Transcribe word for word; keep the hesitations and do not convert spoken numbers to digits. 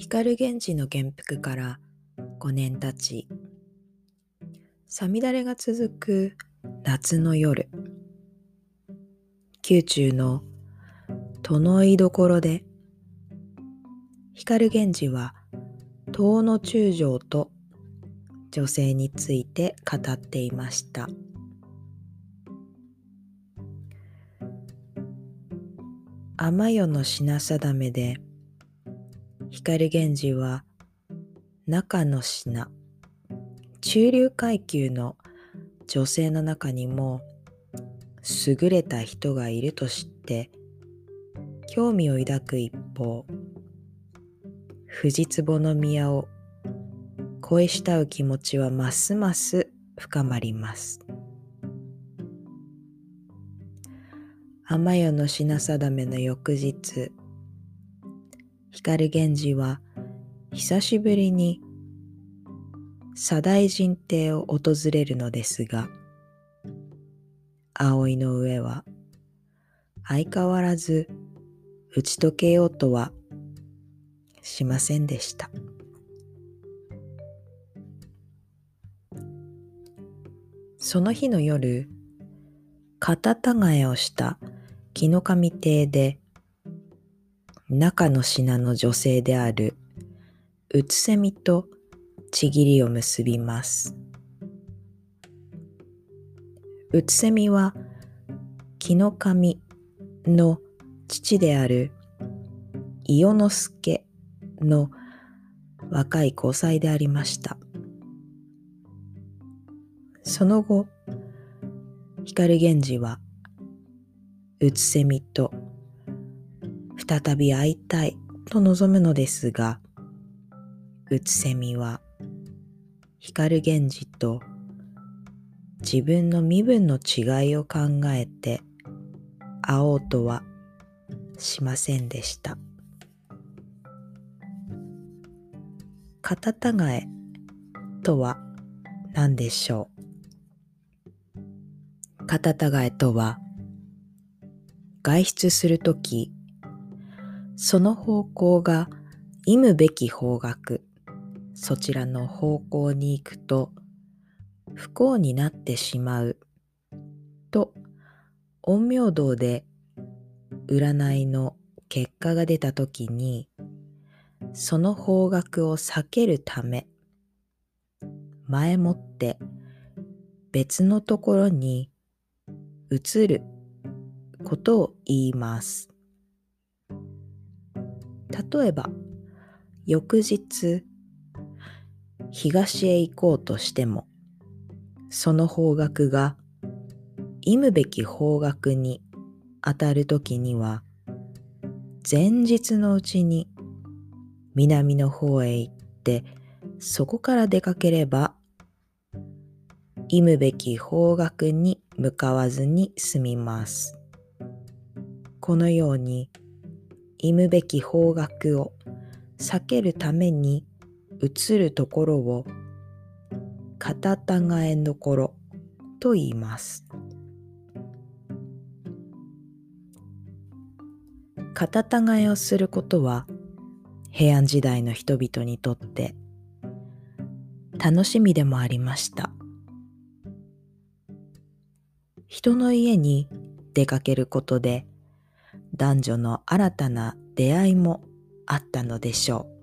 光源氏の元服からごねん経ち、さみだれが続く夏の夜、宮中の殿居所で光源氏は遠野中将と女性について語っていました。雨夜の品定めで光源氏は中の品、中流階級の女性の中にも優れた人がいると知って興味を抱く一方、藤壺の宮を恋慕う気持ちはますます深まります。雨夜の品定めの翌日、光源氏は久しぶりに左大臣邸を訪れるのですが、葵の上は相変わらず打ち解けようとはしませんでした。その日の夜、肩たがえをした木の上邸で中の品の女性であるうつせみとちぎりを結びます。うつせみは木の上の父である伊予之助の若い後妻でありました。その後、光源氏はうつせみと再び会いたいと望むのですが、うつせみは光源氏と自分の身分の違いを考えて会おうとはしませんでした。肩たがえとは何でしょう。肩たがえとは、外出するときその方向が忌むべき方角、そちらの方向に行くと不幸になってしまうと陰陽道で占いの結果が出たときに、その方角を避けるため前もって別のところに移ることを言います。例えば翌日東へ行こうとしても、その方角が忌むべき方角にあたるときには、前日のうちに南の方へ行ってそこから出かければ忌むべき方角に向かわずに済みます。このように忌むべき方角を避けるために移るところを肩たがえどころと言います。肩たがえをすることは平安時代の人々にとって楽しみでもありました。人の家に出かけることで男女の新たな出会いもあったのでしょう。